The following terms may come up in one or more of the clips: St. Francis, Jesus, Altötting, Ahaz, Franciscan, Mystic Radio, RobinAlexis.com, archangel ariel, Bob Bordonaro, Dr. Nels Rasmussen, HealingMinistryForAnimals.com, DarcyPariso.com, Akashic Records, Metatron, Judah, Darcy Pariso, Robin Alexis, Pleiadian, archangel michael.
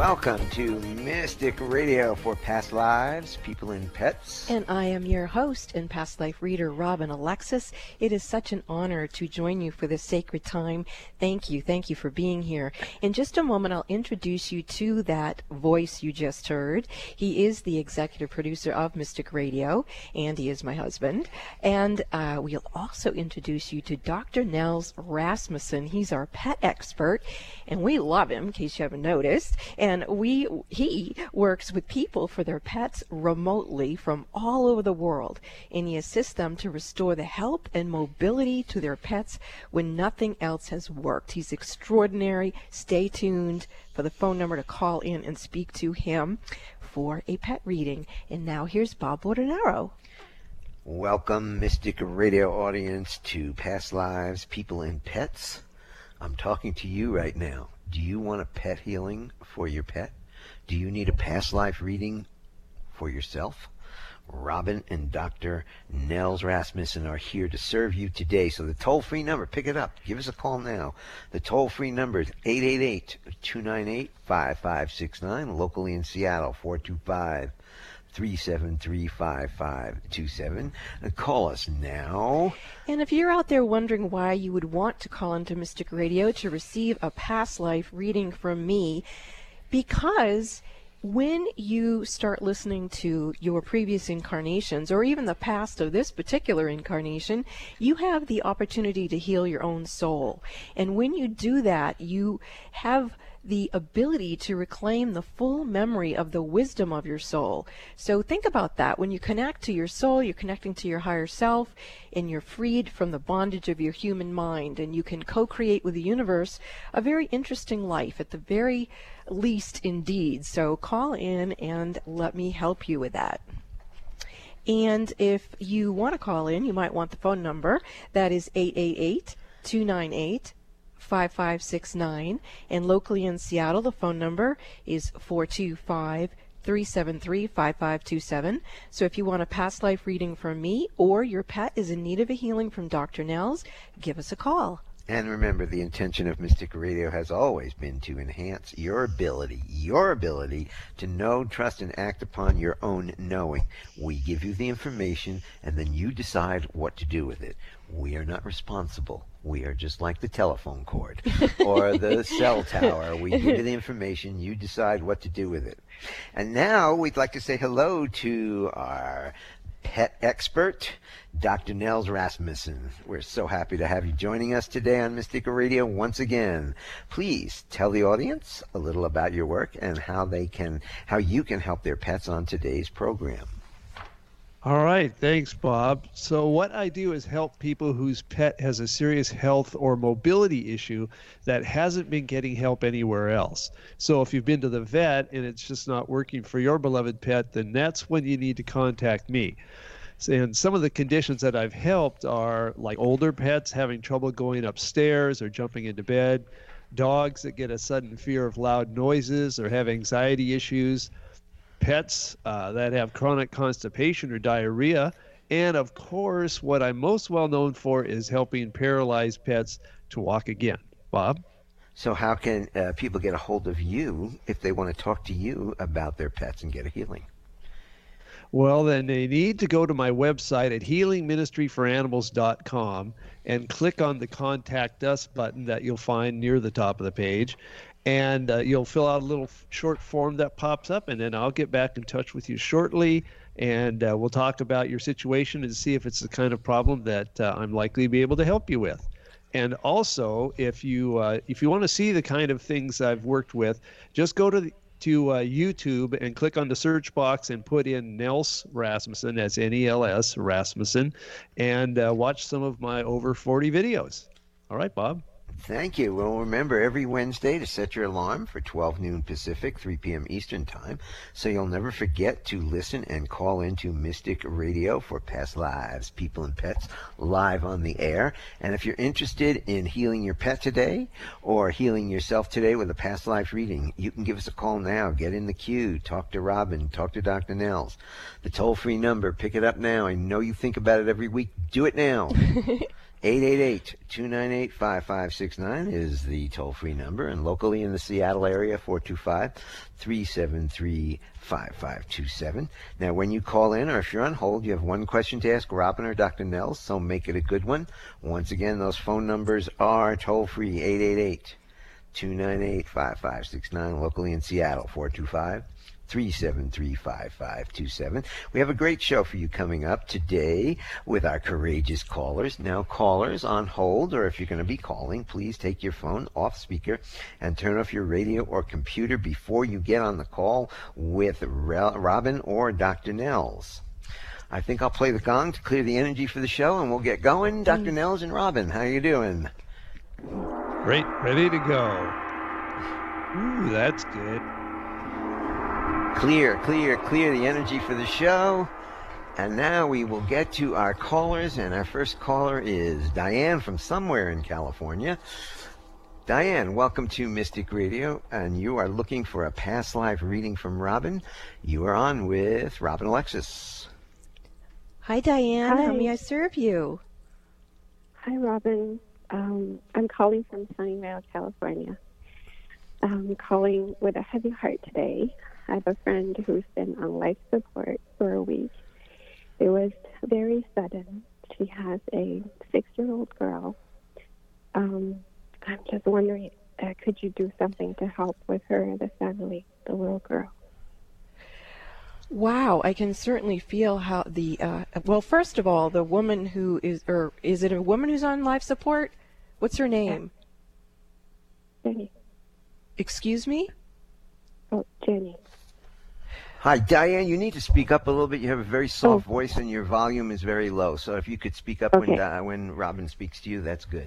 Welcome to Mystic Radio for Past Lives, People and Pets. And I am your host and past life reader, Robin Alexis. It is such an honor to join you for this sacred time. Thank you. Thank you for being here. In just a moment, I'll introduce you to that voice you just heard. He is the executive producer of Mystic Radio, and he is my husband. And we'll also introduce you to Dr. Nels Rasmussen. He's our pet expert, and we love him, in case you haven't noticed. And he works with people for their pets remotely from all over the world, and he assists them to restore the health and mobility to their pets when nothing else has worked. He's extraordinary. Stay tuned for the phone number to call in and speak to him for a pet reading. And now here's Bob Bordonaro. Welcome, Mystic Radio audience, to Past Lives, People and Pets. I'm talking to you right now. Do you want a pet healing for your pet? Do you need a past life reading for yourself? Robin and Dr. Nels Rasmussen are here to serve you today. So the toll-free number, pick it up. Give us a call now. The toll-free number is 888-298-5569. Locally in Seattle, 425-373-5527. Call us now. And if you're out there wondering why you would want to call into Mystic Radio to receive a past life reading from me, because when you start listening to your previous incarnations, or even the past of this particular incarnation, you have the opportunity to heal your own soul. And when you do that, you have the ability to reclaim the full memory of the wisdom of your soul. So think about that. When you connect to your soul, you're connecting to your higher self, and you're freed from the bondage of your human mind, and you can co-create with the universe a very interesting life, at the very least indeed. So call in and let me help you with that. And if you want to call in, you might want the phone number. That is 888-298-5569, and locally in Seattle, the phone number is 425-373-5527. So if you want a past life reading from me, or your pet is in need of a healing from Dr. Nels, give us a call. And remember, the intention of Mystic Radio has always been to enhance your ability to know, trust, and act upon your own knowing. We give you the information, and then you decide what to do with it. We are not responsible. We are just like the telephone cord or the cell tower. We give you the information. You decide what to do with it. And now we'd like to say hello to our pet expert, Dr. Nels Rasmussen. We're so happy to have you joining us today on Mystic Radio once again. Please tell the audience a little about your work and how you can help their pets on today's program. All right. Thanks, Bob. So what I do is help people whose pet has a serious health or mobility issue that hasn't been getting help anywhere else. So if you've been to the vet and it's just not working for your beloved pet, then that's when you need to contact me. And some of the conditions that I've helped are like older pets having trouble going upstairs or jumping into bed, dogs that get a sudden fear of loud noises or have anxiety issues, pets that have chronic constipation or diarrhea, and of course what I'm most well known for is helping paralyzed pets to walk again. Bob? So how can people get a hold of you if they want to talk to you about their pets and get a healing? Well, then they need to go to my website at HealingMinistryForAnimals.com and click on the Contact Us button that you'll find near the top of the page. And you'll fill out a little short form that pops up, and then I'll get back in touch with you shortly, and we'll talk about your situation and see if it's the kind of problem that I'm likely to be able to help you with. And also, if you want to see the kind of things I've worked with, just go to YouTube and click on the search box and put in Nels Rasmussen, that's N-E-L-S Rasmussen, and watch some of my over 40 videos. All right, Bob. Thank you. Well, remember every Wednesday to set your alarm for 12 noon Pacific, 3 p.m. Eastern Time, so you'll never forget to listen and call into Mystic Radio for Past Lives, People and Pets, live on the air. And if you're interested in healing your pet today or healing yourself today with a past life reading, you can give us a call now. Get in the queue. Talk to Robin. Talk to Dr. Nels. The toll-free number, pick it up now. I know you think about it every week. Do it now. 888-298-5569 is the toll-free number, and locally in the Seattle area, 425-373-5527. Now, when you call in, or if you're on hold, you have one question to ask Robin or Dr. Nels, so make it a good one. Once again, those phone numbers are toll-free, 888-298-5569, locally in Seattle, 425-373-5527. We have a great show for you coming up today with our courageous callers. Now, callers on hold, or if you're going to be calling, please take your phone off speaker and turn off your radio or computer before you get on the call with Robin or Dr. Nels. I think I'll play the gong to clear the energy for the show, and we'll get going. Dr. Nels and Robin, how are you doing? Great, ready to go. Ooh, that's good. Clear, clear, clear the energy for the show. And now we will get to our callers. And our first caller is Diane from somewhere in California. Diane, welcome to Mystic Radio. And you are looking for a past life reading from Robin. You are on with Robin Alexis. Hi, Diane. Hi. How may I serve you? Hi, Robin. I'm calling from Sunnyvale, California. I'm calling with a heavy heart today. I have a friend who's been on life support for a week. It was very sudden. She has a 6-year-old girl. I'm just wondering, could you do something to help with her and the family, the little girl? Wow, I can certainly feel how the, well, first of all, the woman who is, or is it a woman who's on life support? What's her name? Jenny. Excuse me? Oh, Jenny. Hi, Diane, you need to speak up a little bit. You have a very soft voice and your volume is very low. So if you could speak up when Robin speaks to you, that's good.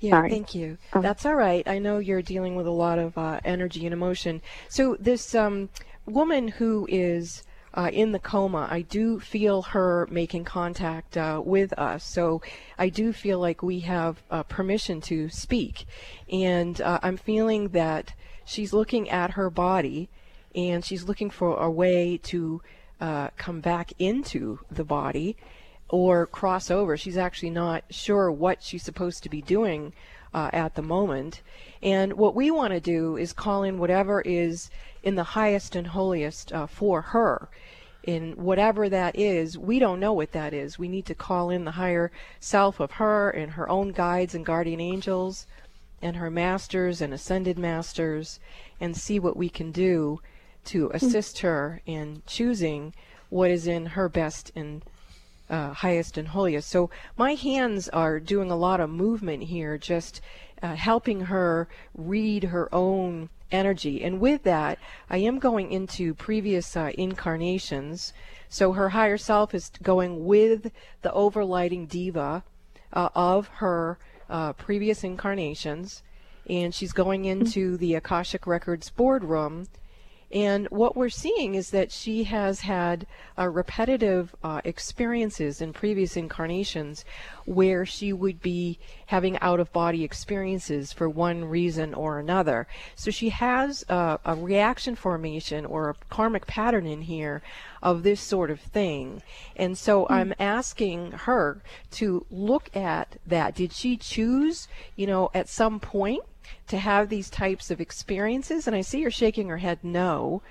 Yeah, sorry. Thank you. That's all right. I know you're dealing with a lot of energy and emotion. So this woman who is in the coma, I do feel her making contact with us. So I do feel like we have permission to speak. And I'm feeling that she's looking at her body, and she's looking for a way to come back into the body or cross over. She's actually not sure what she's supposed to be doing at the moment. And what we want to do is call in whatever is in the highest and holiest for her. In whatever that is, we don't know what that is. We need to call in the higher self of her and her own guides and guardian angels and her masters and ascended masters, and see what we can do to assist her in choosing what is in her best and highest and holiest. So my hands are doing a lot of movement here, just helping her read her own energy. And with that, I am going into previous incarnations. So her higher self is going with the overlighting diva of her previous incarnations, and she's going into the Akashic Records boardroom. And what we're seeing is that she has had repetitive experiences in previous incarnations where she would be having out-of-body experiences for one reason or another. So she has a reaction formation or a karmic pattern in here of this sort of thing. And so I'm asking her to look at that. Did she choose, you know, at some point to have these types of experiences? And I see her shaking her head no.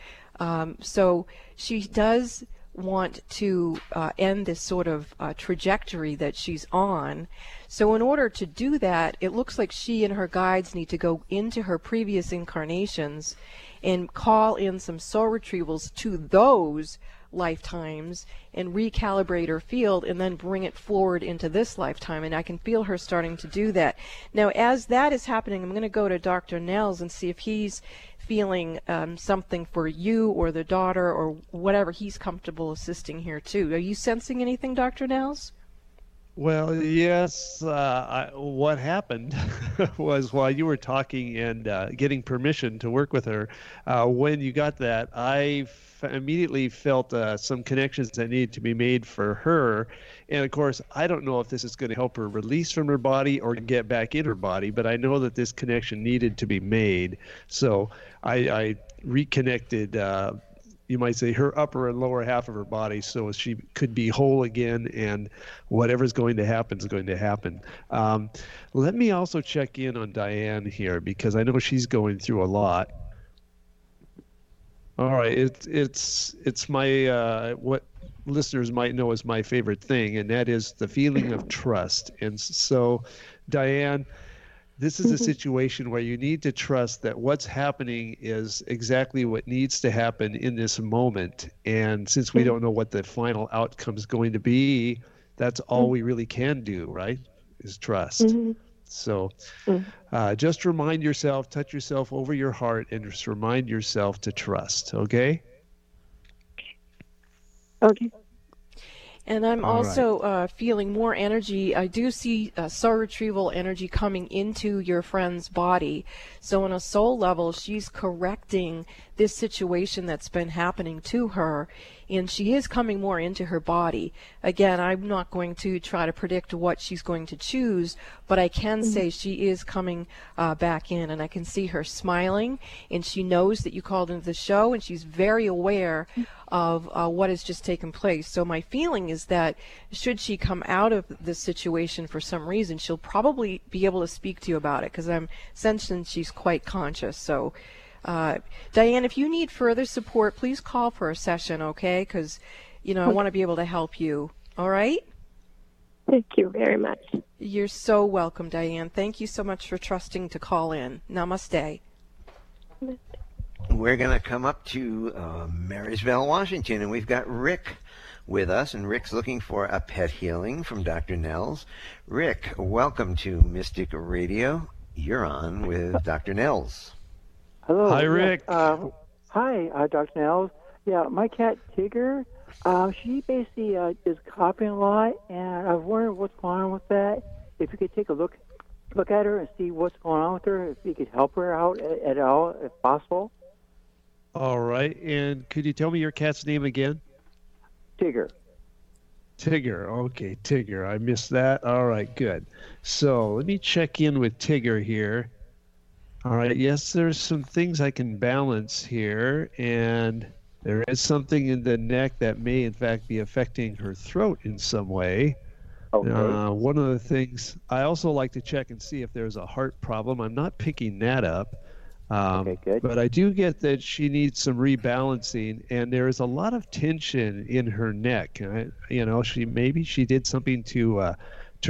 So she does want to end this sort of trajectory that she's on. So in order to do that, it looks like she and her guides need to go into her previous incarnations and call in some soul retrievals to those lifetimes and recalibrate her field and then bring it forward into this lifetime. And I can feel her starting to do that. Now, as that is happening, I'm going to go to Dr. Nels and see if he's feeling something for you or the daughter or whatever he's comfortable assisting here too. Are you sensing anything, Dr. Nels? Well, yes. What happened was while you were talking and getting permission to work with her, when you got that, I immediately felt some connections that needed to be made for her. And of course, I don't know if this is going to help her release from her body or get back in her body, but I know that this connection needed to be made. So I reconnected you might say, her upper and lower half of her body, so she could be whole again, and whatever's going to happen is going to happen. Let me also check in on Diane here, because I know she's going through a lot. All right, it's my what listeners might know is my favorite thing, and that is the feeling of trust. And so, Diane, this is a situation where you need to trust that what's happening is exactly what needs to happen in this moment. And since we don't know what the final outcome is going to be, that's all we really can do, right, is trust. Mm-hmm. So just remind yourself, touch yourself over your heart, and just remind yourself to trust, okay? Okay. And I'm also feeling more energy. I do see soul retrieval energy coming into your friend's body. So on a soul level, she's correcting this situation that's been happening to her, and she is coming more into her body. Again, I'm not going to try to predict what she's going to choose, but I can say she is coming back in, and I can see her smiling, and she knows that you called into the show, and she's very aware of what has just taken place. So my feeling is that should she come out of this situation for some reason, she'll probably be able to speak to you about it, because I'm sensing she's quite conscious. So Diane, if you need further support, please call for a session, okay? Because, you know, I want to be able to help you. All right? Thank you very much. You're so welcome, Diane. Thank you so much for trusting to call in. Namaste. We're going to come up to Marysville, Washington, and we've got Rick with us, and Rick's looking for a pet healing from Dr. Nels. Rick, welcome to Mystic Radio. You're on with Dr. Nels. Hello. Hi, Rick. Hi, Dr. Nels. Yeah, my cat, Tigger, she basically is copying a lot, and I was wondering what's going on with that. If you could take a look at her and see what's going on with her, if you could help her out at all, if possible. All right. And could you tell me your cat's name again? Tigger. Tigger. Okay, Tigger. I missed that. All right, good. So let me check in with Tigger here. All right, yes, there's some things I can balance here, and there is something in the neck that may, in fact, be affecting her throat in some way. Okay. One of the things, I also like to check and see if there's a heart problem. I'm not picking that up, okay, good. But I do get that she needs some rebalancing, and there is a lot of tension in her neck. You know, maybe she did something to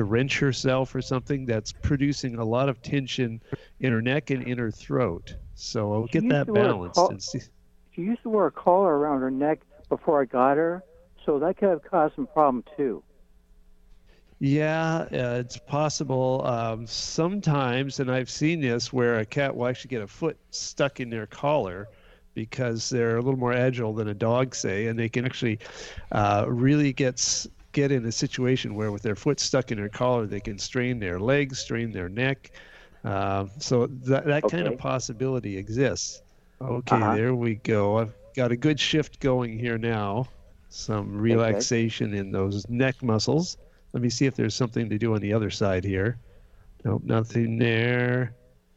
wrench herself or something that's producing a lot of tension in her neck and in her throat. So I'll get that balanced. She used to wear a collar around her neck before I got her, so that could have caused some problem too. Yeah, it's possible. Sometimes, and I've seen this, where a cat will actually get a foot stuck in their collar, because they're a little more agile than a dog, say, and they can actually really get in a situation where with their foot stuck in their collar, they can strain their legs, strain their neck. So that okay. kind of possibility exists. Okay, There we go. I've got a good shift going here now. Some relaxation in those neck muscles. Let me see if there's something to do on the other side here. Nope, nothing there.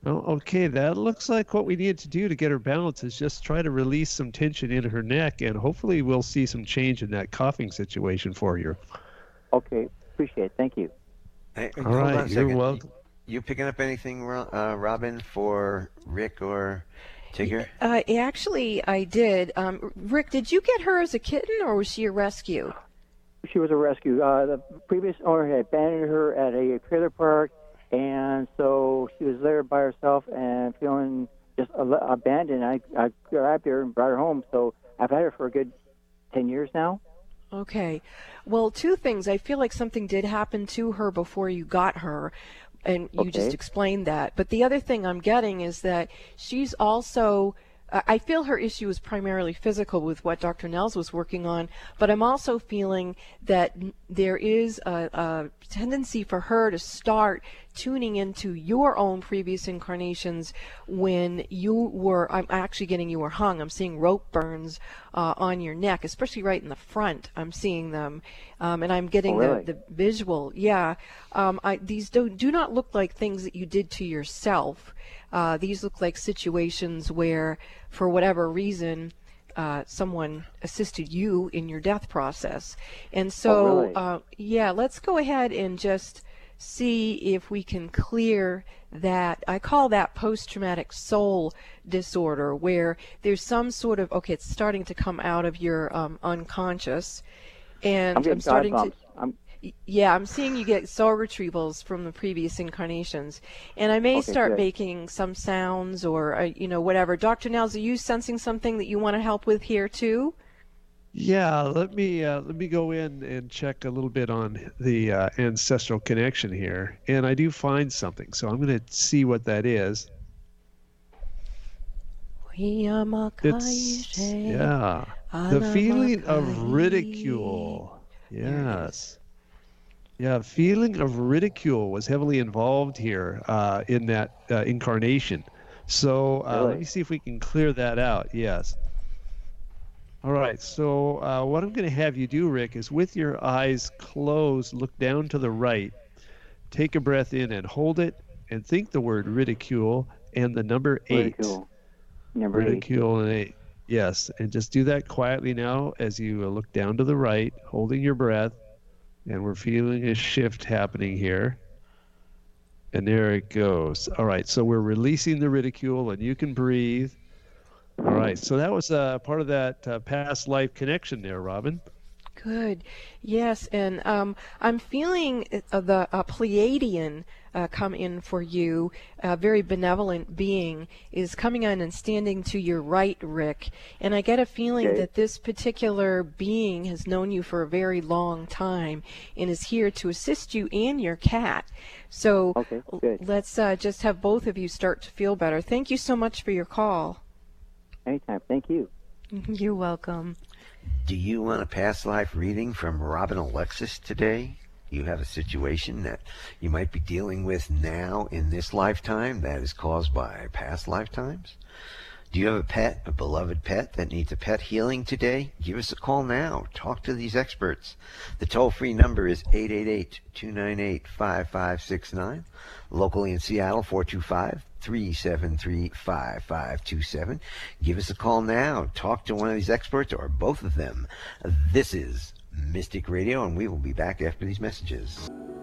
Oh, okay, that looks like what we need to do to get her balanced is just try to release some tension in her neck, and hopefully we'll see some change in that coughing situation for you. Okay, appreciate it. Thank you. Hey, all right, you're welcome. You picking up anything, Robin, for Rick or Tigger? Actually, I did. Rick, did you get her as a kitten, or was she a rescue? She was a rescue. The previous owner had abandoned her at a trailer park, and so she was there by herself and feeling just abandoned. I grabbed her and brought her home. So I've had her for a good 10 years now. Okay. Well, two things. I feel like something did happen to her before you got her, and you just explained that. But the other thing I'm getting is that she's also... I feel her issue is primarily physical with what Dr. Nels was working on, but I'm also feeling that there is a tendency for her to start tuning into your own previous incarnations when you were, I'm actually getting you were hung. I'm seeing rope burns on your neck, especially right in the front. I'm seeing them, and I'm getting the visual. Yeah, these do not look like things that you did to yourself. These look like situations where, for whatever reason, someone assisted you in your death process. And so, oh, really? Yeah, let's go ahead and just see if we can clear that. I call that post-traumatic soul disorder, where there's some sort of, okay, it's starting to come out of your unconscious. And I'm starting to, yeah, I'm seeing you get soul retrievals from the previous incarnations. And I may start making some sounds or, you know, whatever. Dr. Nels, are you sensing something that you want to help with here too? Yeah, let me go in and check a little bit on the ancestral connection here, and I do find something, so I'm going to see what that is. It's, yeah, the feeling of ridicule. Yes, yeah, feeling of ridicule was heavily involved here in that incarnation. So let me see if we can clear that out. Yes. All right, so what I'm going to have you do, Rick, is with your eyes closed, look down to the right, take a breath in and hold it, and think the word ridicule and the number 8. Ridicule. Number ridicule 8. And 8. Yes, and just do that quietly now as you look down to the right, holding your breath, and we're feeling a shift happening here. And there it goes. All right, so we're releasing the ridicule, and you can breathe. All right, so that was part of that past life connection there, Robin. Good. Yes, and I'm feeling the Pleiadian come in for you. A very benevolent being is coming on and standing to your right, Rick. And I get a feeling that this particular being has known you for a very long time and is here to assist you and your cat. So let's just have both of you start to feel better. Thank you so much for your call. Anytime. Thank you. You're welcome. Do you want a past life reading from Robin Alexis today? You have a situation that you might be dealing with now in this lifetime that is caused by past lifetimes. Do you have a pet, a beloved pet that needs a pet healing today? Give us a call now. Talk to these experts. The toll-free number is 888-298-5569. Locally in Seattle, 425-373-5527. Give us a call now. Talk to one of these experts or both of them. This is Mystic Radio, and we will be back after these messages.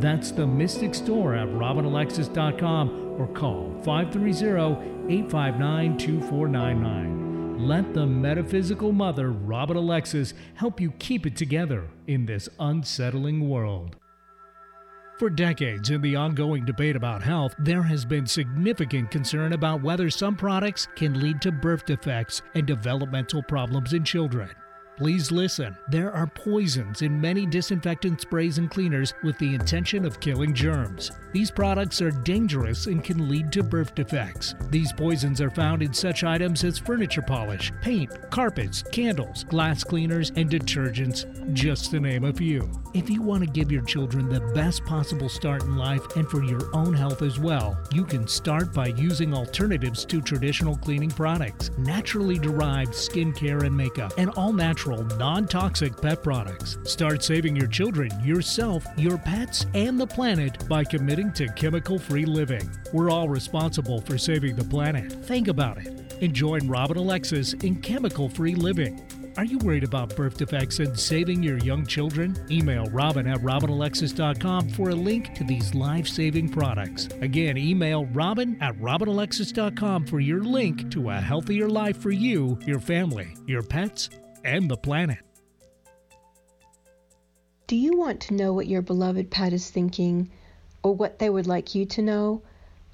That's the Mystic Store at RobinAlexis.com or call 530-859-2499. Let the metaphysical mother, Robin Alexis, help you keep it together in this unsettling world. For decades in the ongoing debate about health, there has been significant concern about whether some products can lead to birth defects and developmental problems in children. Please listen. There are poisons in many disinfectant sprays and cleaners with the intention of killing germs. These products are dangerous and can lead to birth defects. These poisons are found in such items as furniture polish, paint, carpets, candles, glass cleaners, and detergents, just to name a few. If you want to give your children the best possible start in life and for your own health as well, you can start by using alternatives to traditional cleaning products, naturally derived skincare and makeup, and all-natural, non-toxic pet products. Start saving your children, yourself, your pets, and the planet by committing to chemical-free living. We're all responsible for saving the planet. Think about it. And join Robin Alexis in chemical-free living. Are you worried about birth defects and saving your young children? Email Robin at RobinAlexis.com for a link to these life-saving products. Again, email Robin at RobinAlexis.com for your link to a healthier life for you, your family, your pets, and the planet. Do you want to know what your beloved pet is thinking, or what they would like you to know?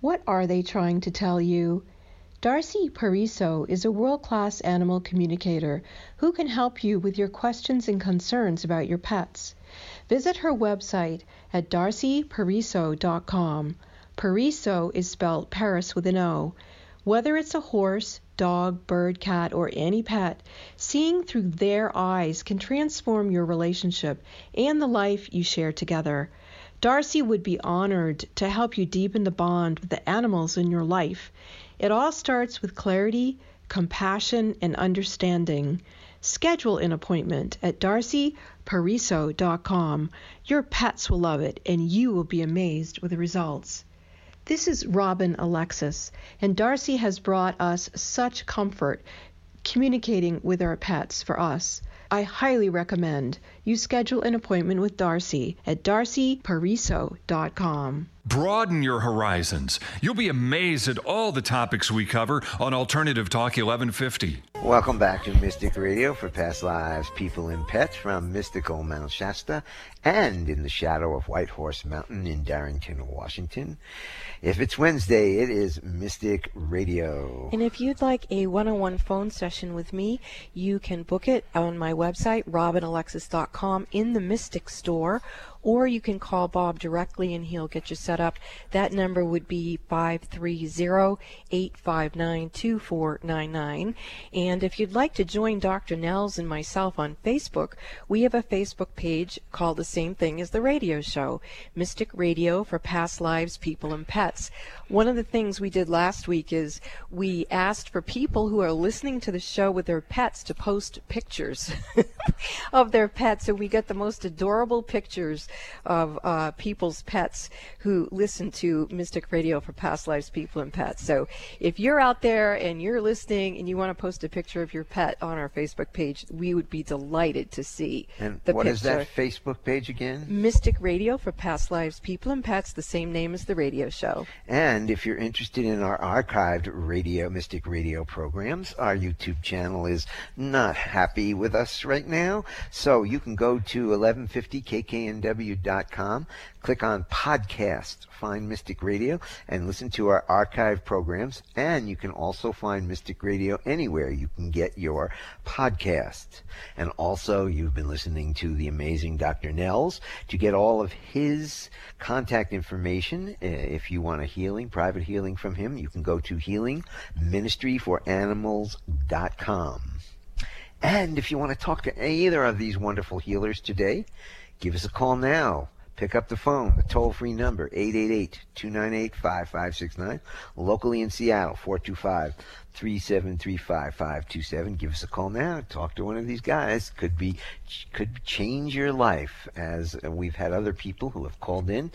What are they trying to tell you? Darcy Pariso is a world-class animal communicator who can help you with your questions and concerns about your pets. Visit her website at DarcyPariso.com. Pariso is spelled Paris with an O. Whether it's a horse, dog, bird, cat, or any pet, seeing through their eyes can transform your relationship and the life you share together. Darcy would be honored to help you deepen the bond with the animals in your life. It all starts with clarity, compassion, and understanding. Schedule an appointment at DarcyPariso.com. Your pets will love it, and you will be amazed with the results. This is Robin Alexis, and Darcy has brought us such comfort communicating with our pets for us. I highly recommend you schedule an appointment with Darcy at DarcyPariso.com. Broaden your horizons. You'll be amazed at all the topics we cover on Alternative Talk 1150. Welcome back to Mystic Radio for Past Lives, People and Pets from mystical Mount Shasta and in the shadow of White Horse Mountain in Darrington, Washington. If it's Wednesday, it is Mystic Radio. And if you'd like a one-on-one phone session with me, you can book it on my website, RobinAlexis.com, in the Mystic Store, or you can call Bob directly and he'll get you set up. That number would be 530-859-2499. And if you'd like to join Dr. Nels and myself on Facebook, we have a Facebook page called the same thing as the radio show, Mystic Radio for Past Lives, People and Pets. One of the things we did last week is we asked for people who are listening to the show with their pets to post pictures of their pets, and we got the most adorable pictures of people's pets who listen to Mystic Radio for Past Lives, People and Pets. So if you're out there and you're listening and you want to post a picture of your pet on our Facebook page, we would be delighted to see and the picture. And what is that Facebook page again? Mystic Radio for Past Lives, People and Pets, the same name as the radio show. And if you're interested in our archived radio, Mystic Radio programs, our YouTube channel is not happy with us right now, so you can go to 1150kknw.com, click on podcast, find Mystic Radio, and listen to our archive programs. And you can also find Mystic Radio anywhere you can get your podcasts. And also, you've been listening to the amazing Dr. Nels. To get all of his contact information, if you want a healing, private healing from him, you can go to HealingMinistryForAnimals.com. And if you want to talk to either of these wonderful healers today, give us a call now. Pick up the phone, the toll-free number, 888-298-5569. Locally in Seattle, 425-373-5527. Give us a call now. Talk to one of these guys. Could change your life, as we've had other people who have called in,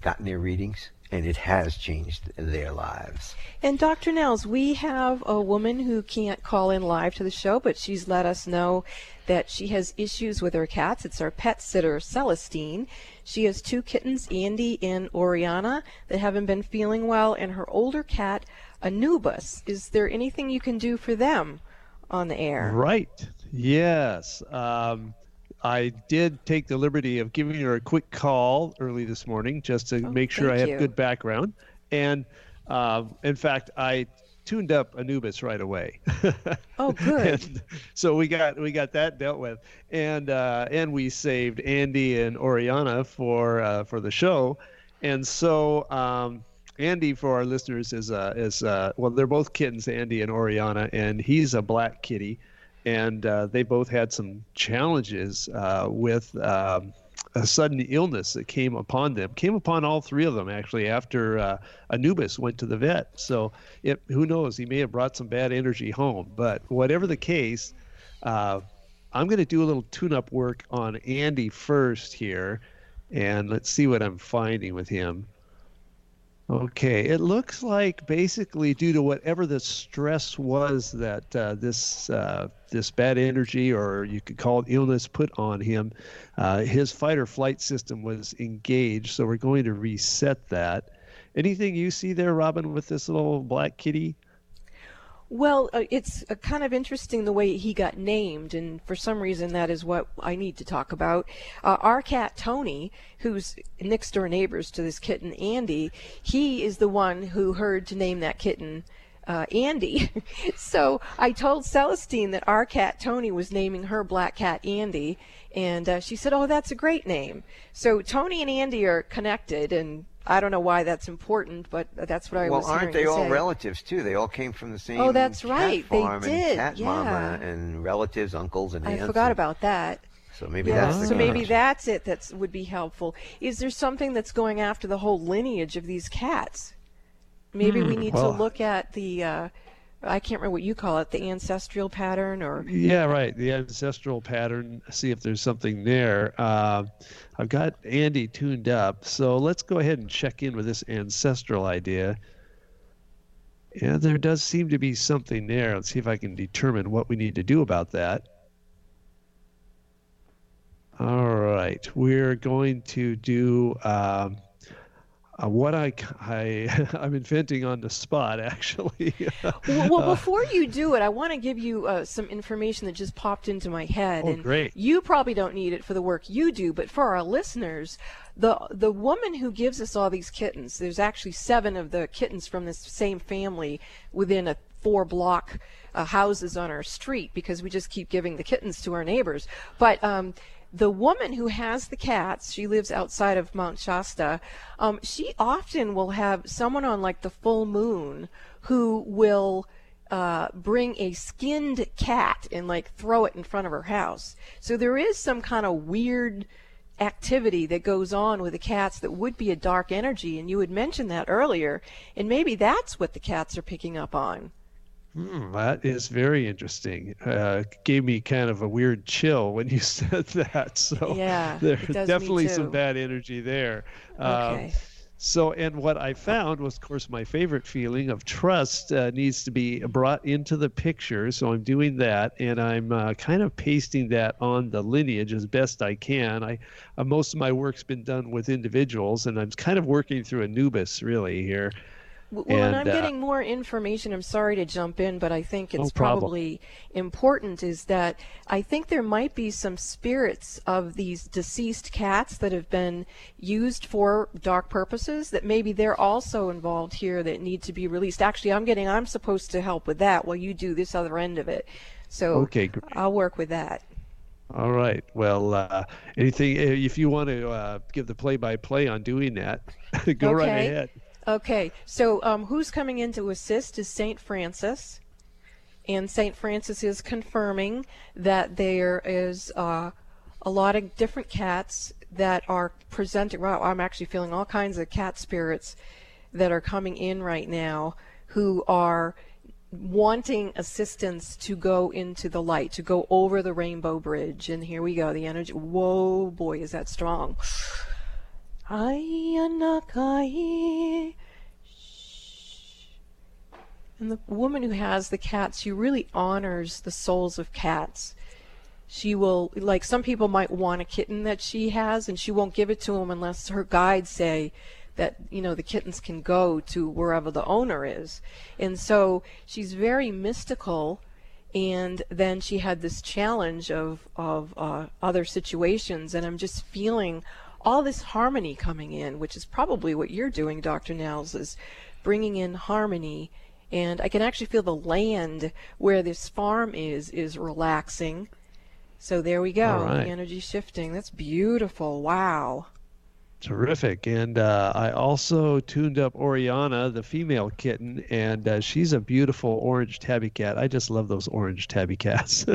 gotten their readings, and it has changed their lives. And Dr. Nels, we have a woman who can't call in live to the show, but she's let us know that she has issues with her cats. It's our pet sitter, Celestine. She has two kittens, Andy and Oriana, that haven't been feeling well, and her older cat, Anubis. Is there anything you can do for them on the air? Right. Yes. I did take the liberty of giving her a quick call early this morning just to make sure I have good background. And in fact, I tuned up Anubis right away. Oh, good. So we got that dealt with, and we saved Andy and Oriana for the show. And so Andy, for our listeners, is well, they're both kittens, Andy and Oriana, and he's a black kitty. And they both had some challenges with a sudden illness that came upon all three of them, actually, after Anubis went to the vet. So who knows, he may have brought some bad energy home. But whatever the case, I'm going to do a little tune-up work on Andy first here. And let's see what I'm finding with him. Okay, it looks like basically due to whatever the stress was that this bad energy, or you could call it illness, put on him, his fight or flight system was engaged, so we're going to reset that. Anything you see there, Robin, with this little black kitty? Well, it's kind of interesting the way he got named, and for some reason that is what I need to talk about. Our cat Tony, who's next door neighbors to this kitten Andy, he is the one who heard to name that kitten Andy. So I told Celestine that our cat Tony was naming her black cat Andy, and she said, oh, that's a great name. So Tony and Andy are connected, and I don't know why that's important, but that's what I was hearing. Well, aren't they all relatives, too? They all came from the same cat farm. Oh, that's right. They did. Cat mama and relatives, uncles, and aunts. I forgot about that. So maybe that's the connection. So maybe that's it that would be helpful. Is there something that's going after the whole lineage of these cats? Maybe we need to look at the... I can't remember what you call it, the ancestral pattern or... Yeah, right, the ancestral pattern, see if there's something there. I've got Andy tuned up, so let's go ahead and check in with this ancestral idea. And there does seem to be something there. Let's see if I can determine what we need to do about that. All right, we're going to do... what I'm inventing on the spot, actually. Well, before you do it, I want to give you some information that just popped into my head. Oh, and great. You probably don't need it for the work you do, but for our listeners, the woman who gives us all these kittens, there's actually 7 of the kittens from this same family within a 4-block houses on our street, because we just keep giving the kittens to our neighbors. But the woman who has the cats, she lives outside of Mount Shasta, she often will have someone on like the full moon who will bring a skinned cat and like throw it in front of her house. So there is some kind of weird activity that goes on with the cats that would be a dark energy, and you had mentioned that earlier, and maybe that's what the cats are picking up on. That is very interesting. Gave me kind of a weird chill when you said that. So yeah, there's definitely some bad energy there. Okay. So, and what I found was, of course, my favorite feeling of trust needs to be brought into the picture. So I'm doing that, and I'm kind of pasting that on the lineage as best I can. Most of my work's been done with individuals, and I'm kind of working through Anubis really here. Well, and I'm getting more information. I'm sorry to jump in, but I think it's probably important is that I think there might be some spirits of these deceased cats that have been used for dark purposes that maybe they're also involved here that need to be released. Actually, I'm supposed to help with that while you do this other end of it. So I'll work with that. All right. Well, anything, if you want to give the play-by-play on doing that, go right ahead. Okay, so who's coming in to assist is St. Francis, and St. Francis is confirming that there is a lot of different cats that are presenting. Wow, I'm actually feeling all kinds of cat spirits that are coming in right now who are wanting assistance to go into the light, to go over the rainbow bridge. And here we go, the energy. Whoa, boy, is that strong. And the woman who has the cats, she really honors the souls of cats. She will, like some people might want a kitten that she has, and she won't give it to them unless her guides say that, you know, the kittens can go to wherever the owner is. And so she's very mystical. And then she had this challenge of other situations, and I'm just feeling all this harmony coming in, which is probably what you're doing, Dr. Nels, is bringing in harmony. And I can actually feel the land where this farm is relaxing. So there we go, the energy shifting. That's beautiful. Wow. Terrific. And I also tuned up Oriana, the female kitten, and she's a beautiful orange tabby cat. I just love those orange tabby cats.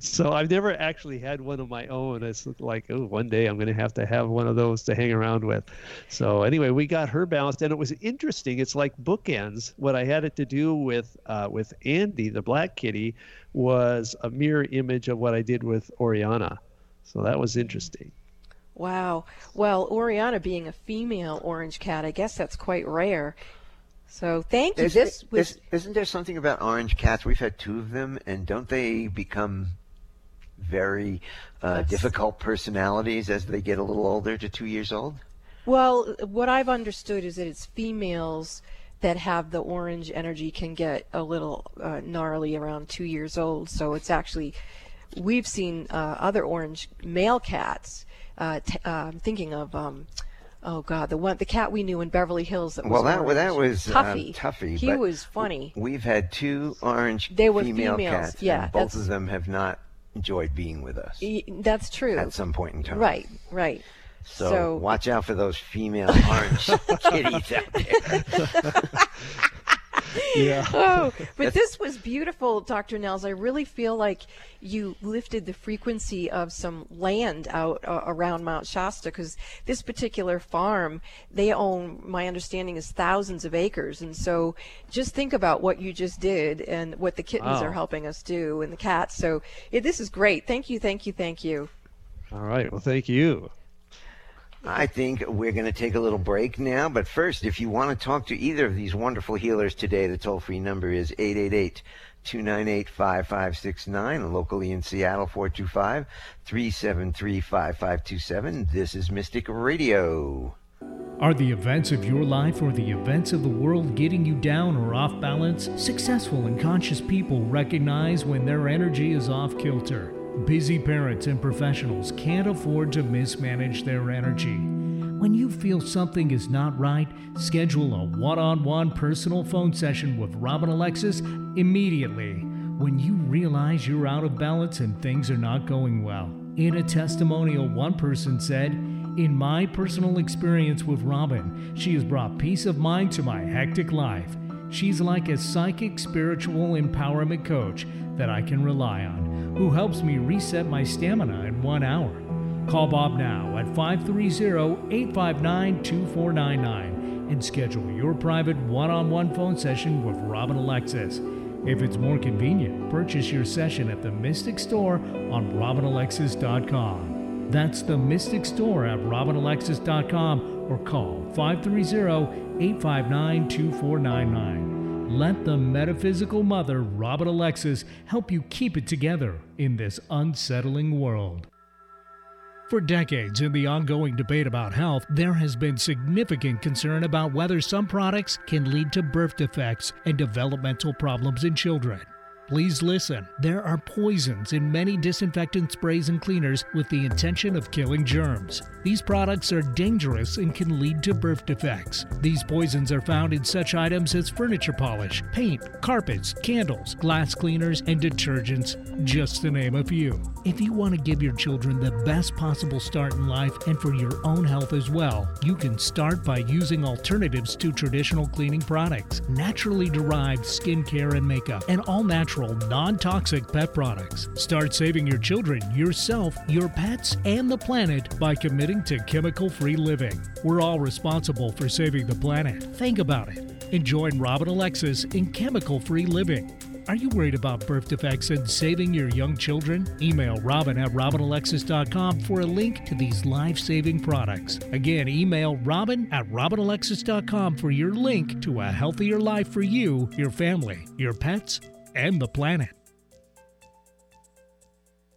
So I've never actually had one of my own. It's like, oh, one day I'm going to have one of those to hang around with. So anyway, we got her balanced, and it was interesting. It's like bookends. What I had it to do with Andy, the black kitty, was a mirror image of what I did with Oriana. So that was interesting. Wow. Well, Oriana being a female orange cat, I guess that's quite rare. So thank you. Isn't there something about orange cats? We've had 2 of them, and don't they become very difficult personalities as they get a little older to 2 years old? Well, what I've understood is that it's females that have the orange energy can get a little gnarly around 2 years old. So it's actually, we've seen other orange male cats. I'm thinking of, oh God, the cat we knew in Beverly Hills that was orange. That was Tuffy. Tuffy. He was funny. We've had two orange female cats, yeah, and both of them have not enjoyed being with us. That's true. At some point in time. Right, right. So watch out for those female orange kitties out there. Yeah. Oh, but this was beautiful, Dr. Nels. I really feel like you lifted the frequency of some land out around Mount Shasta, because this particular farm, they own, my understanding is, thousands of acres. And so just think about what you just did and what the kittens are helping us do, and the cats. So this is great. Thank you, thank you, thank you. All right. Well, thank you. I think we're going to take a little break now, but first, if you want to talk to either of these wonderful healers today, the toll-free number is 888-298-5569, locally in Seattle, 425-373-5527. This is Mystic Radio. Are the events of your life or the events of the world getting you down or off balance? Successful and conscious people recognize when their energy is off kilter. Busy parents and professionals can't afford to mismanage their energy. When you feel something is not right, schedule a one-on-one personal phone session with Robin Alexis immediately. When you realize you're out of balance and things are not going well. In a testimonial, one person said, "In my personal experience with Robin, she has brought peace of mind to my hectic life. She's like a psychic spiritual empowerment coach that I can rely on, who helps me reset my stamina in 1 hour." Call Bob now at 530-859-2499 and schedule your private one-on-one phone session with Robin Alexis. If it's more convenient, purchase your session at the Mystic Store on RobinAlexis.com. That's the Mystic Store at RobinAlexis.com, or call 530-859-2499. Let the metaphysical mother, Robin Alexis, help you keep it together in this unsettling world. For decades, in the ongoing debate about health, there has been significant concern about whether some products can lead to birth defects and developmental problems in children. Please listen. There are poisons in many disinfectant sprays and cleaners with the intention of killing germs. These products are dangerous and can lead to birth defects. These poisons are found in such items as furniture polish, paint, carpets, candles, glass cleaners, and detergents, just to name a few. If you want to give your children the best possible start in life and for your own health as well, you can start by using alternatives to traditional cleaning products, naturally derived skincare and makeup, and all natural, non-toxic pet products. Start saving your children, yourself, your pets, and the planet by committing to chemical-free living. We're all responsible for saving the planet. Think about it. And join Robin Alexis in chemical-free living. Are you worried about birth defects and saving your young children? Email Robin at RobinAlexis.com for a link to these life-saving products. Again, email Robin at RobinAlexis.com for your link to a healthier life for you, your family, your pets, and the planet.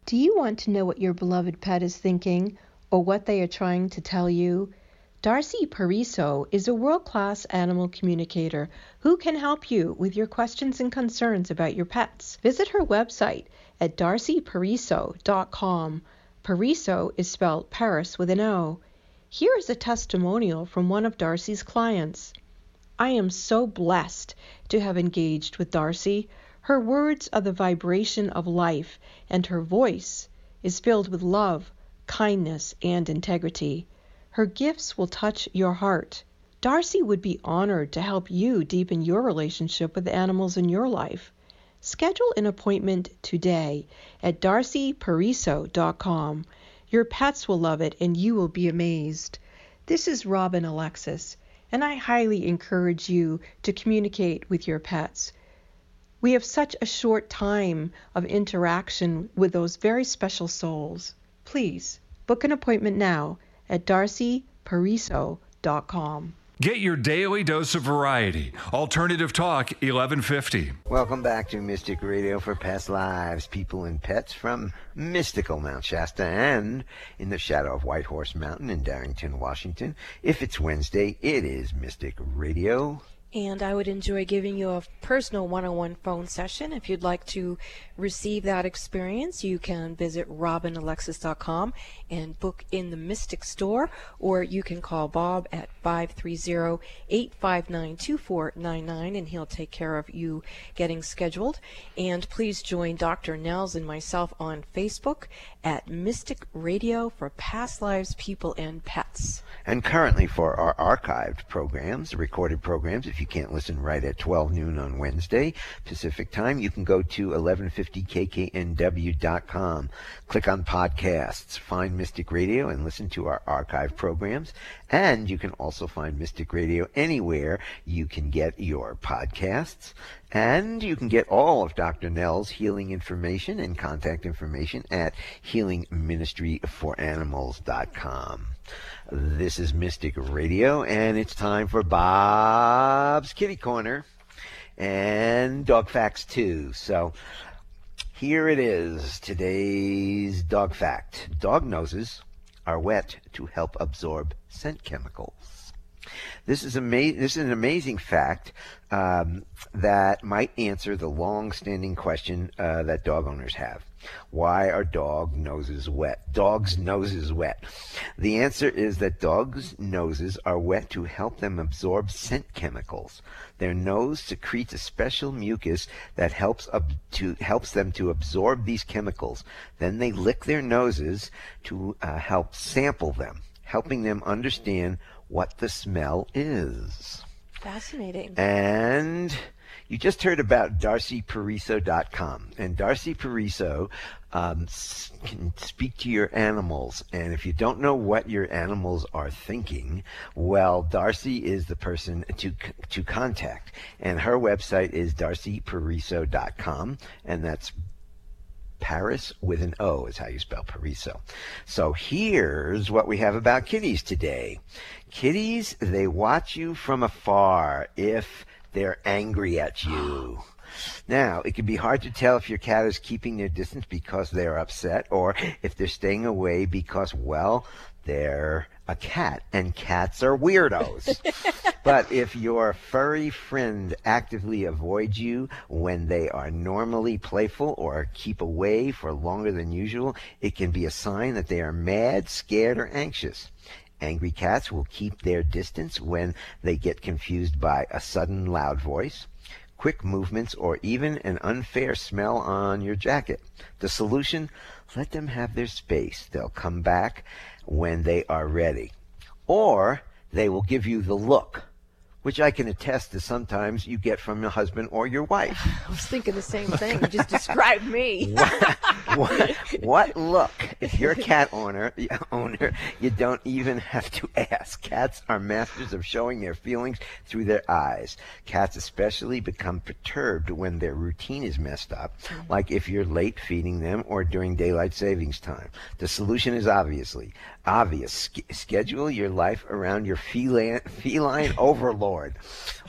Do you want to know what your beloved pet is thinking, or what they are trying to tell you? Darcy Pariso is a world-class animal communicator who can help you with your questions and concerns about your pets. Visit her website at DarcyPariso.com. Pariso is spelled Paris with an O. Here is a testimonial from one of Darcy's clients. "I am so blessed to have engaged with Darcy. Her words are the vibration of life, and her voice is filled with love, kindness, and integrity. Her gifts will touch your heart. Darcy would be honored to help you deepen your relationship with animals in your life. Schedule an appointment today at DarcyPariso.com. Your pets will love it, and you will be amazed." This is Robin Alexis, and I highly encourage you to communicate with your pets. We have such a short time of interaction with those very special souls. Please book an appointment now at DarcyPariso.com. Get your daily dose of variety. Alternative Talk, 1150. Welcome back to Mystic Radio for Past Lives, People and Pets, from mystical Mount Shasta and in the shadow of White Horse Mountain in Darrington, Washington. If it's Wednesday, it is Mystic Radio. and I would enjoy giving you a personal one-on-one phone session. If you'd like to receive that experience, you can visit RobinAlexis.com and book in the Mystic Store, or you can call Bob at 530-859-2499, and he'll take care of you getting scheduled. And please join Dr. Nels and myself on Facebook at Mystic Radio for Past Lives, People, and Pets. And currently for our archived programs, recorded programs, if you can't listen right at 12 noon on Wednesday Pacific Time, you can go to 1150kknw.com. Click on podcasts, find Mystic Radio, and listen to our archive programs. And you can also find Mystic Radio anywhere you can get your podcasts. And you can get all of Dr. Nels' healing information and contact information at HealingMinistryForAnimals.com. This is Mystic Radio, and it's time for Bob's Kitty Corner and Dog Facts too. So here it is, today's dog fact. Dog noses are wet to help absorb scent chemicals. This is an amazing fact that might answer the long-standing question that dog owners have. Why are dog noses wet? Dogs' noses wet. The answer is that dogs' noses are wet to help them absorb scent chemicals. Their nose secretes a special mucus that helps them to absorb these chemicals. Then they lick their noses to help sample them, helping them understand what the smell is. Fascinating. And you just heard about DarcyPariso.com. And Darcy Pariso can speak to your animals. And if you don't know what your animals are thinking, well, Darcy is the person to contact. And her website is DarcyPariso.com. And that's Paris with an O is how you spell Pariso. So here's what we have about kitties today. Kitties, they watch you from afar if they're angry at you. Now, it can be hard to tell if your cat is keeping their distance because they're upset or if they're staying away because, well, they're a cat, and cats are weirdos. But if your furry friend actively avoids you when they are normally playful or keep away for longer than usual, it can be a sign that they are mad, scared, or anxious. Angry cats will keep their distance when they get confused by a sudden loud voice, quick movements, or even an unfair smell on your jacket. The solution? Let them have their space. They'll come back when they are ready. Or they will give you the look, which I can attest to sometimes you get from your husband or your wife. I was thinking the same thing. You just described me. What look? If you're a cat owner, you don't even have to ask. Cats are masters of showing their feelings through their eyes. Cats especially become perturbed when their routine is messed up, like if you're late feeding them or during daylight savings time. The solution is obvious. Schedule your life around your feline overlord.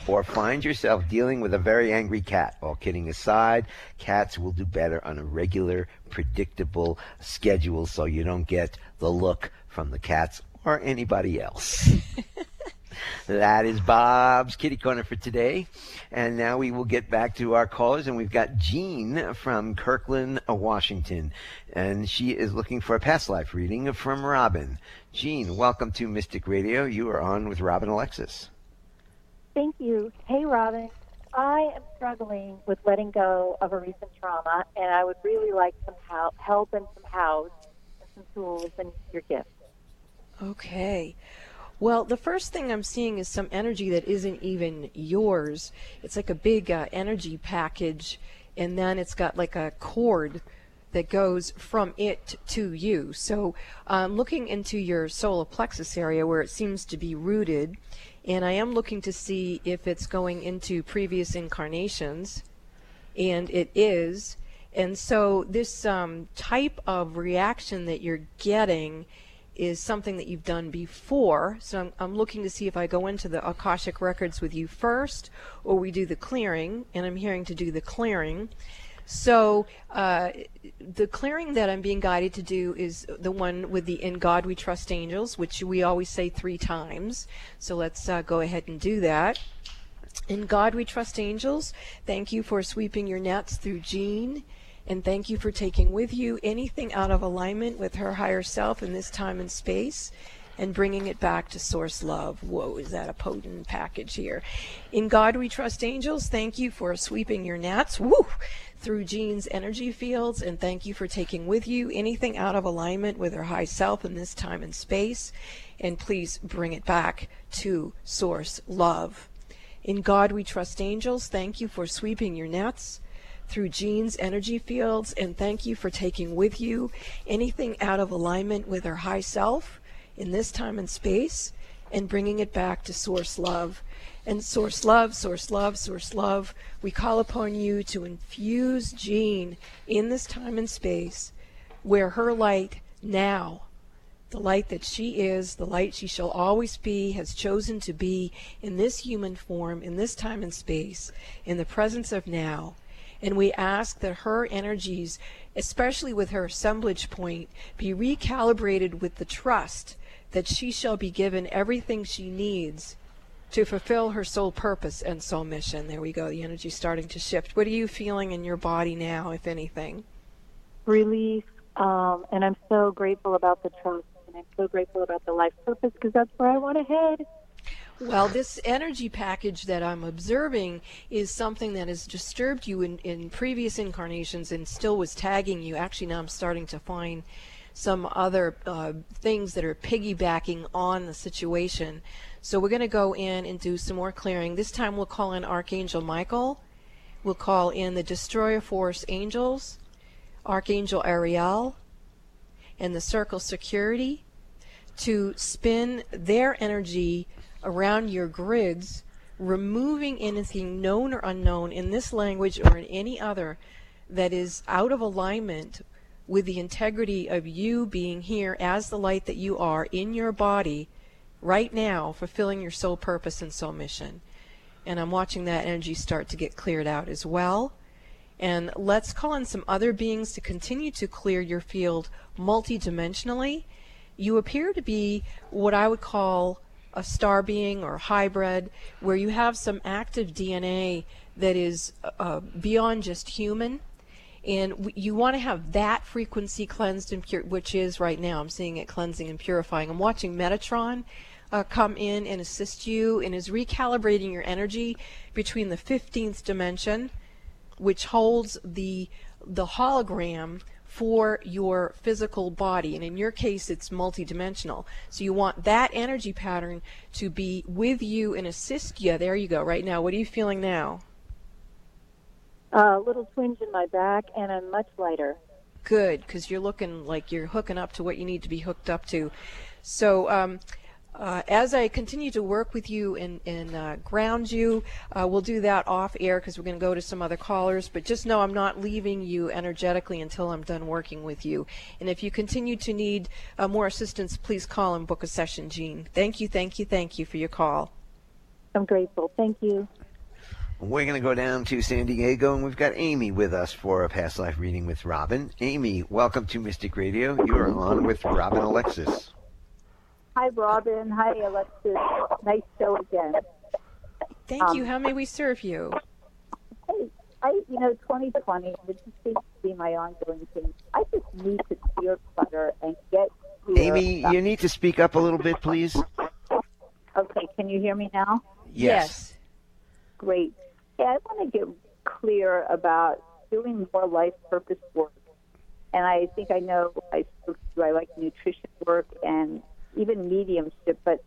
Or find yourself dealing with a very angry cat. All kidding aside, cats will do better on a regular, predictable schedule so you don't get the look from the cats or anybody else. That is Bob's Kitty Corner for today. And now we will get back to our callers. And we've got Jean from Kirkland, Washington. And she is looking for a past life reading from Robin. Jean, welcome to Mystic Radio. You are on with Robin Alexis. Thank you. Hey, Robin. I am struggling with letting go of a recent trauma, and I would really like some help and some house and some tools and your gifts. Okay. Well, the first thing I'm seeing is some energy that isn't even yours. It's like a big energy package, and then it's got like a cord that goes from it to you. So I'm looking into your solar plexus area where it seems to be rooted, and I am looking to see if it's going into previous incarnations, and it is. And so this type of reaction that you're getting is something that you've done before. So I'm looking to see if I go into the Akashic Records with you first, or we do the clearing, and I'm hearing to do the clearing. So the clearing that I'm being guided to do is the one with the In God We Trust angels, which we always say 3 times. So let's go ahead and do that. In God We Trust Angels, thank you for sweeping your nets through Jean, and thank you for taking with you anything out of alignment with her higher self in this time and space, and bringing it back to source love. Whoa, is that a potent package here. In God We Trust Angels, thank you for sweeping your gnats, woo, through Jean's energy fields, and thank you for taking with you anything out of alignment with her high self in this time and space, and please bring it back to source love. In God We Trust Angels, thank you for sweeping your gnats through Jean's energy fields, and thank you for taking with you anything out of alignment with her high self in this time and space, and bringing it back to source love. And source love, source love, source love, we call upon you to infuse Jean in this time and space where her light now, the light that she is, the light she shall always be, has chosen to be in this human form, in this time and space, in the presence of now. And we ask that her energies, especially with her assemblage point, be recalibrated with the trust that she shall be given everything she needs to fulfill her soul purpose and soul mission. There we go, the energy's starting to shift. What are you feeling in your body now, if anything? Relief, and I'm so grateful about the trust, and I'm so grateful about the life purpose, because that's where I want to head. Well, this energy package that I'm observing is something that has disturbed you in previous incarnations and still was tagging you. Actually, now I'm starting to find some other things that are piggybacking on the situation. So we're going to go in and do some more clearing. This time we'll call in Archangel Michael. We'll call in the Destroyer Force Angels, Archangel Ariel, and the Circle Security to spin their energy around your grids, removing anything known or unknown in this language or in any other that is out of alignment with the integrity of you being here as the light that you are in your body right now, fulfilling your soul purpose and soul mission. And I'm watching that energy start to get cleared out as well. And let's call in some other beings to continue to clear your field multidimensionally. You appear to be what I would call a star being or hybrid, where you have some active DNA that is beyond just human, and you want to have that frequency cleansed and pure, which is right now. I'm seeing it cleansing and purifying. I'm watching Metatron come in and assist you, and is recalibrating your energy between the 15th dimension, which holds the hologram for your physical body, and in your case it's multidimensional. So you want that energy pattern to be with you and assist you. There you go. Right now, what are you feeling now? A little twinge in my back, and I'm much lighter. Good, because you're looking like you're hooking up to what you need to be hooked up to. So as I continue to work with you and ground you, we'll do that off air because we're going to go to some other callers. But just know I'm not leaving you energetically until I'm done working with you. And if you continue to need more assistance, please call and book a session, Jean. Thank you, thank you, thank you for your call. I'm grateful. Thank you. We're going to go down to San Diego, and we've got Amy with us for a past life reading with Robin. Amy, welcome to Mystic Radio. You are on with Robin Alexis. Hi, Robin. Hi, Alexis. Nice show again. Thank you. How may we serve you? Hey, you know, 2020, which seems to be my ongoing thing. I just need to clear clutter and get clear. Amy, stuff. You need to speak up a little bit, please. Okay. Can you hear me now? Yes. Great. Yeah, I want to get clear about doing more life purpose work. And I think I know I like nutrition work and even mediumship, but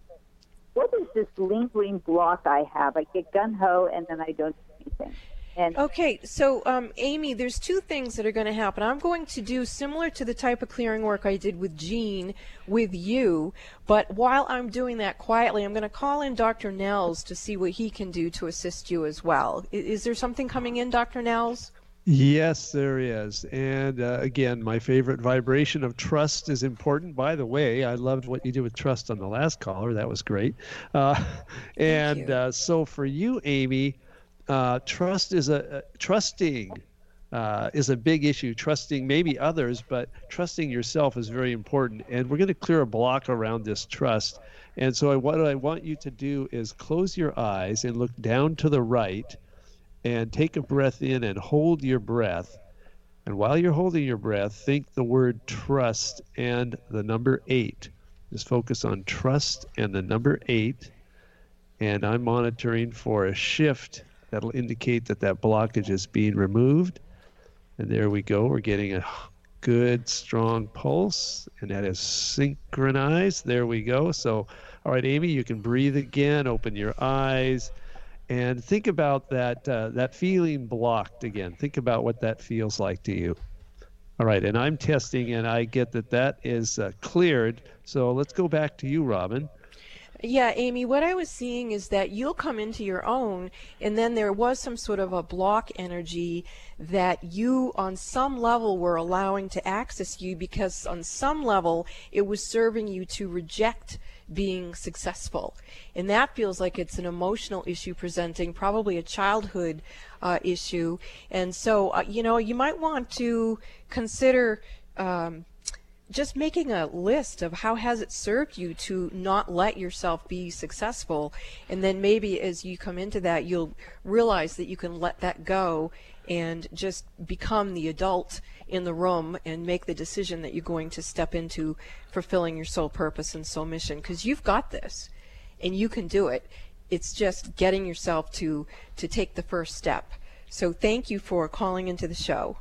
what is this lingering block I have? I get gung-ho, and then I don't do anything. And okay, so Amy, there's two things that are going to happen. I'm going to do similar to the type of clearing work I did with Jean with you, but while I'm doing that quietly, I'm going to call in Dr. Nels to see what he can do to assist you as well. Is there something coming in, Dr. Nels? Yes, there is. And again, my favorite vibration of trust is important. By the way, I loved what you did with trust on the last caller. That was great. So for you, Amy, trust is trusting is a big issue. Trusting maybe others, but trusting yourself is very important. And we're going to clear a block around this trust. And so what I want you to do is close your eyes and look down to the right and take a breath in and hold your breath. And while you're holding your breath, think the word trust and the number 8. Just focus on trust and the number 8. And I'm monitoring for a shift that'll indicate that that blockage is being removed. And there we go. We're getting a good, strong pulse. And that is synchronized. There we go. So, all right, Amy, you can breathe again. Open your eyes. And think about that that feeling blocked again. Think about what that feels like to you. All right, and I'm testing, and I get that that is cleared. So let's go back to you, Robin. Yeah, Amy, what I was seeing is that you'll come into your own, and then there was some sort of a block energy that you, on some level, were allowing to access you because on some level it was serving you to reject being successful. And that feels like it's an emotional issue presenting, probably a childhood issue. And so, you know, you might want to consider just making a list of how has it served you to not let yourself be successful. And then maybe as you come into that, you'll realize that you can let that go and just become the adult in the room and make the decision that you're going to step into fulfilling your soul purpose and soul mission, because you've got this and you can do it. It's just getting yourself to take the first step. So thank you for calling into the show.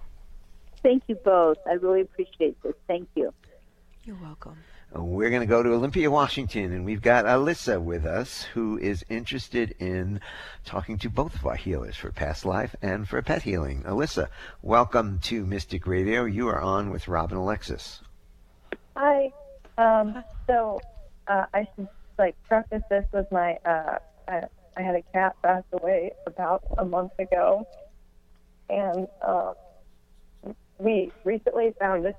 Thank you both. I really appreciate this. Thank you. You're welcome. We're going to go to Olympia, Washington, and we've got Alyssa with us, who is interested in talking to both of our healers for past life and for pet healing. Alyssa, welcome to Mystic Radio. You are on with Robin Alexis. Hi. I should preface this with my I had a cat pass away about a month ago, and we recently found this.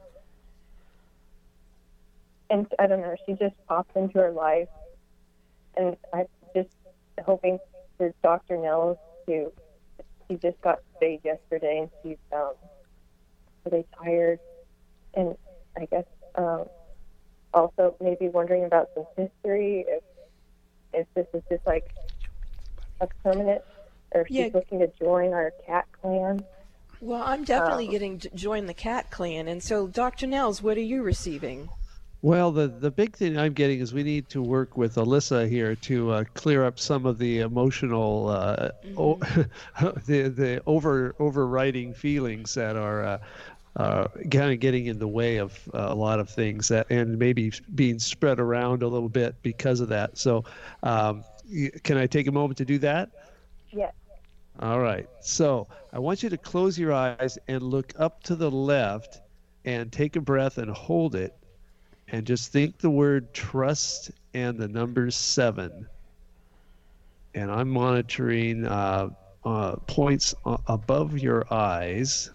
And I don't know, she just popped into her life. And I'm just hoping for Dr. Nels to, she just got staged yesterday and she's really tired. And I guess also maybe wondering about some history, if this is just a permanent, or if she's looking to join our cat clan. Well, I'm definitely getting to join the cat clan. And so, Dr. Nels, what are you receiving? Well, the big thing I'm getting is we need to work with Alyssa here to clear up some of the emotional, the overriding feelings that are kind of getting in the way of a lot of things, that, and maybe being spread around a little bit because of that. So can I take a moment to do that? Yes. All right. So I want you to close your eyes and look up to the left and take a breath and hold it. And just think the word trust and the number 7. And I'm monitoring points above your eyes.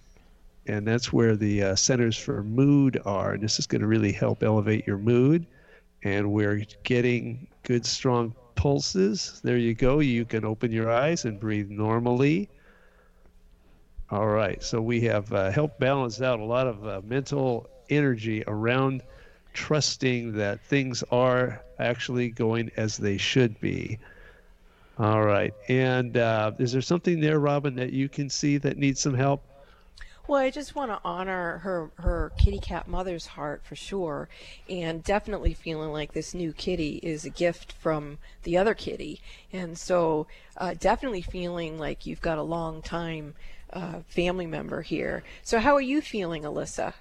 And that's where the centers for mood are. And this is going to really help elevate your mood. And we're getting good, strong pulses. There you go. You can open your eyes and breathe normally. All right. So we have helped balance out a lot of mental energy around trusting that things are actually going as they should be. All right. And is there something there, Robin, that you can see that needs some help? Well, I just want to honor her kitty cat mother's heart for sure, and definitely feeling like this new kitty is a gift from the other kitty. And so definitely feeling like you've got a long time family member here. So how are you feeling, Alyssa?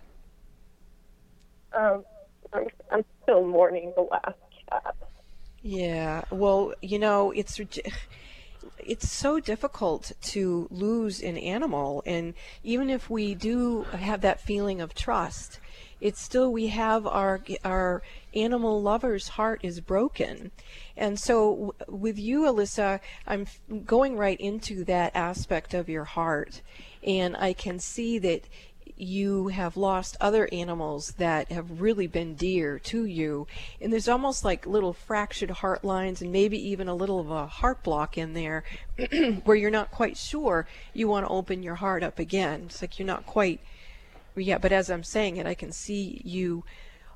I'm still mourning the last cat. Yeah, well, you know, it's so difficult to lose an animal, and even if we do have that feeling of trust, it's still, we have our animal lover's heart is broken. And so with you, Alyssa, I'm going right into that aspect of your heart, and I can see that you have lost other animals that have really been dear to you, and there's almost like little fractured heart lines and maybe even a little of a heart block in there where you're not quite sure you want to open your heart up again. It's like you're not quite, yeah, but as I'm saying it, I can see you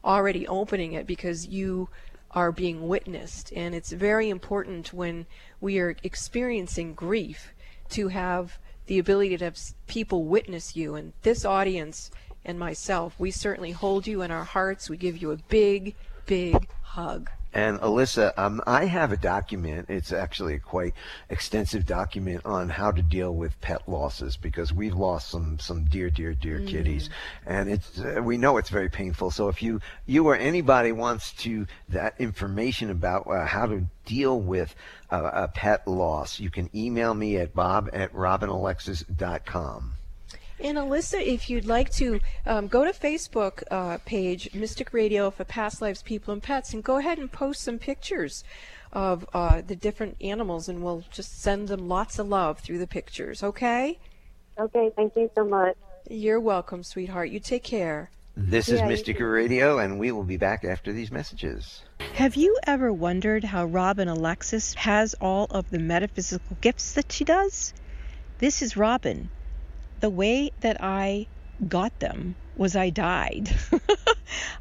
already opening it because you are being witnessed. And it's very important when we are experiencing grief to have the ability to have people witness you. And this audience and myself, we certainly hold you in our hearts. We give you a big, big hug. And Alyssa, I have a document. It's actually a quite extensive document on how to deal with pet losses, because we've lost some dear kitties, and it's we know it's very painful. So if you or anybody wants to that information about how to deal with a pet loss, you can email me at bob@robinalexis.com. And Alyssa, if you'd like to, go to Facebook page, Mystic Radio for Past Lives, People, and Pets, and go ahead and post some pictures of the different animals, and we'll just send them lots of love through the pictures, okay? Okay, thank you so much. You're welcome, sweetheart. You take care. This is Mystic Radio, and we will be back after these messages. Have you ever wondered how Robin Alexis has all of the metaphysical gifts that she does? This is Robin. The way that I got them was I died.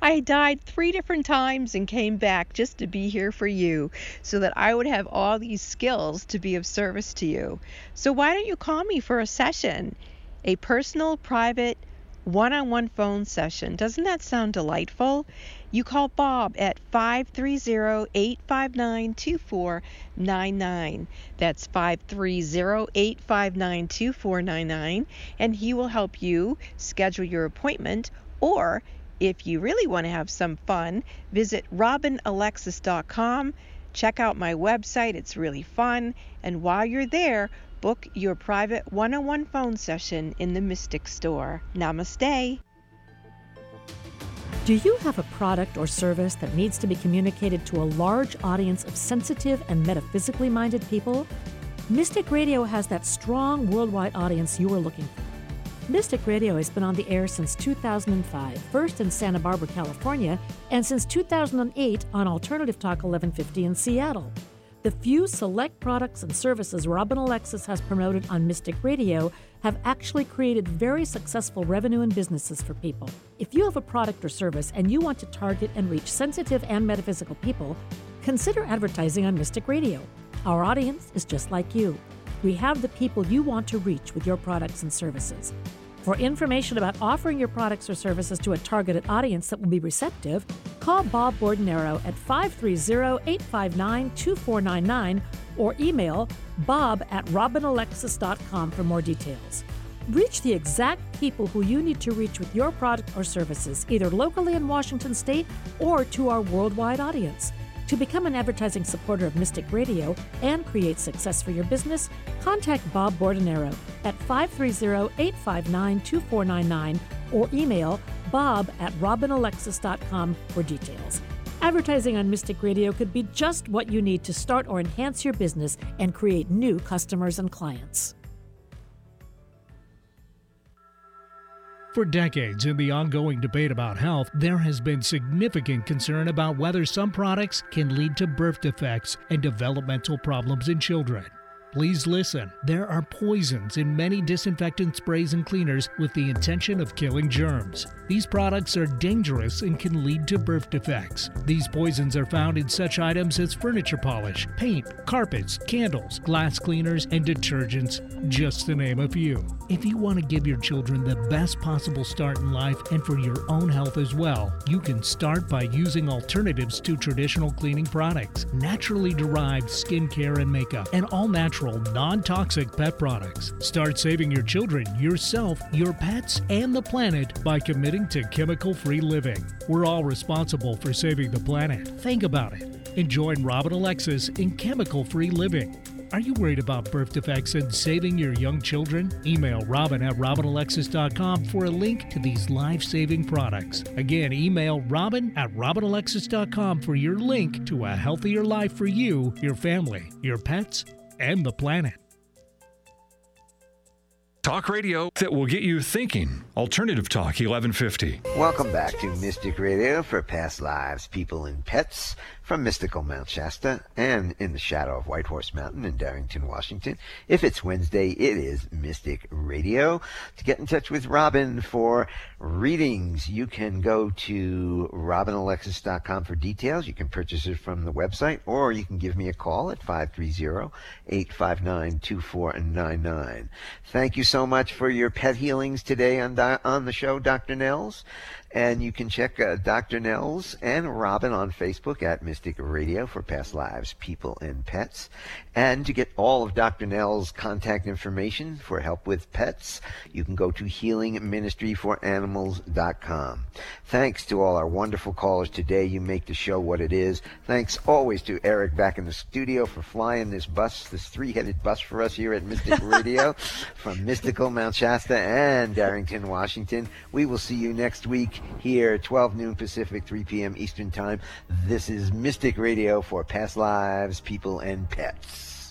I died 3 different times and came back just to be here for you so that I would have all these skills to be of service to you. So why don't you call me for a session, a personal, private, one-on-one phone session? Doesn't that sound delightful? You call Bob at 530-859-2499. That's 530-859-2499, and he will help you schedule your appointment. Or if you really want to have some fun, visit RobinAlexis.com. Check out my website. It's really fun. And while you're there, book your private one-on-one phone session in the Mystic Store. Namaste. Do you have a product or service that needs to be communicated to a large audience of sensitive and metaphysically minded people? Mystic Radio has that strong worldwide audience you are looking for. Mystic Radio has been on the air since 2005, first in Santa Barbara, California, and since 2008 on Alternative Talk 1150 in Seattle. The few select products and services Robin Alexis has promoted on Mystic Radio have actually created very successful revenue and businesses for people. If you have a product or service and you want to target and reach sensitive and metaphysical people, consider advertising on Mystic Radio. Our audience is just like you. We have the people you want to reach with your products and services. For information about offering your products or services to a targeted audience that will be receptive, call Bob Bordonaro at 530-859-2499 or email bob@robinalexis.com for more details. Reach the exact people who you need to reach with your product or services, either locally in Washington State or to our worldwide audience. To become an advertising supporter of Mystic Radio and create success for your business, contact Bob Bordonaro at 530-859-2499 or email bob@robinalexis.com for details. Advertising on Mystic Radio could be just what you need to start or enhance your business and create new customers and clients. For decades, in the ongoing debate about health, there has been significant concern about whether some products can lead to birth defects and developmental problems in children. Please listen. There are poisons in many disinfectant sprays and cleaners with the intention of killing germs. These products are dangerous and can lead to birth defects. These poisons are found in such items as furniture polish, paint, carpets, candles, glass cleaners, and detergents, just to name a few. If you want to give your children the best possible start in life and for your own health as well, you can start by using alternatives to traditional cleaning products, naturally derived skincare and makeup, and all natural, non-toxic pet products. Start saving your children, yourself, your pets, and the planet by committing to chemical-free living. We're all responsible for saving the planet. Think about it. And join Robin Alexis in chemical-free living. Are you worried about birth defects and saving your young children? Email robin@robinalexis.com for a link to these life-saving products. Again, email robin@robinalexis.com for your link to a healthier life for you, your family, your pets, and the planet. Talk radio that will get you thinking. Alternative Talk 1150. Welcome back to Mystic Radio for past lives, people, and pets from mystical Mount Shasta and in the shadow of White Horse Mountain in Darrington, Washington. If it's Wednesday, it is Mystic Radio. To get in touch with Robin for readings, you can go to RobinAlexis.com for details. You can purchase it from the website, or you can give me a call at 530-859-2499. Thank you so much for your pet healings today on the show, Dr. Nels. And you can check Dr. Nels and Robin on Facebook at Mystic Radio for past lives, people, and pets. And to get all of Dr. Nels' contact information for help with pets, you can go to HealingMinistryForAnimals.com. Thanks to all our wonderful callers today. You make the show what it is. Thanks always to Eric back in the studio for flying this bus, this three-headed bus for us here at Mystic Radio from mystical Mount Shasta and Darrington, Washington. We will see you next week here, 12 noon Pacific, 3 p.m. Eastern Time. This is Mystic Radio for past lives, people, and pets.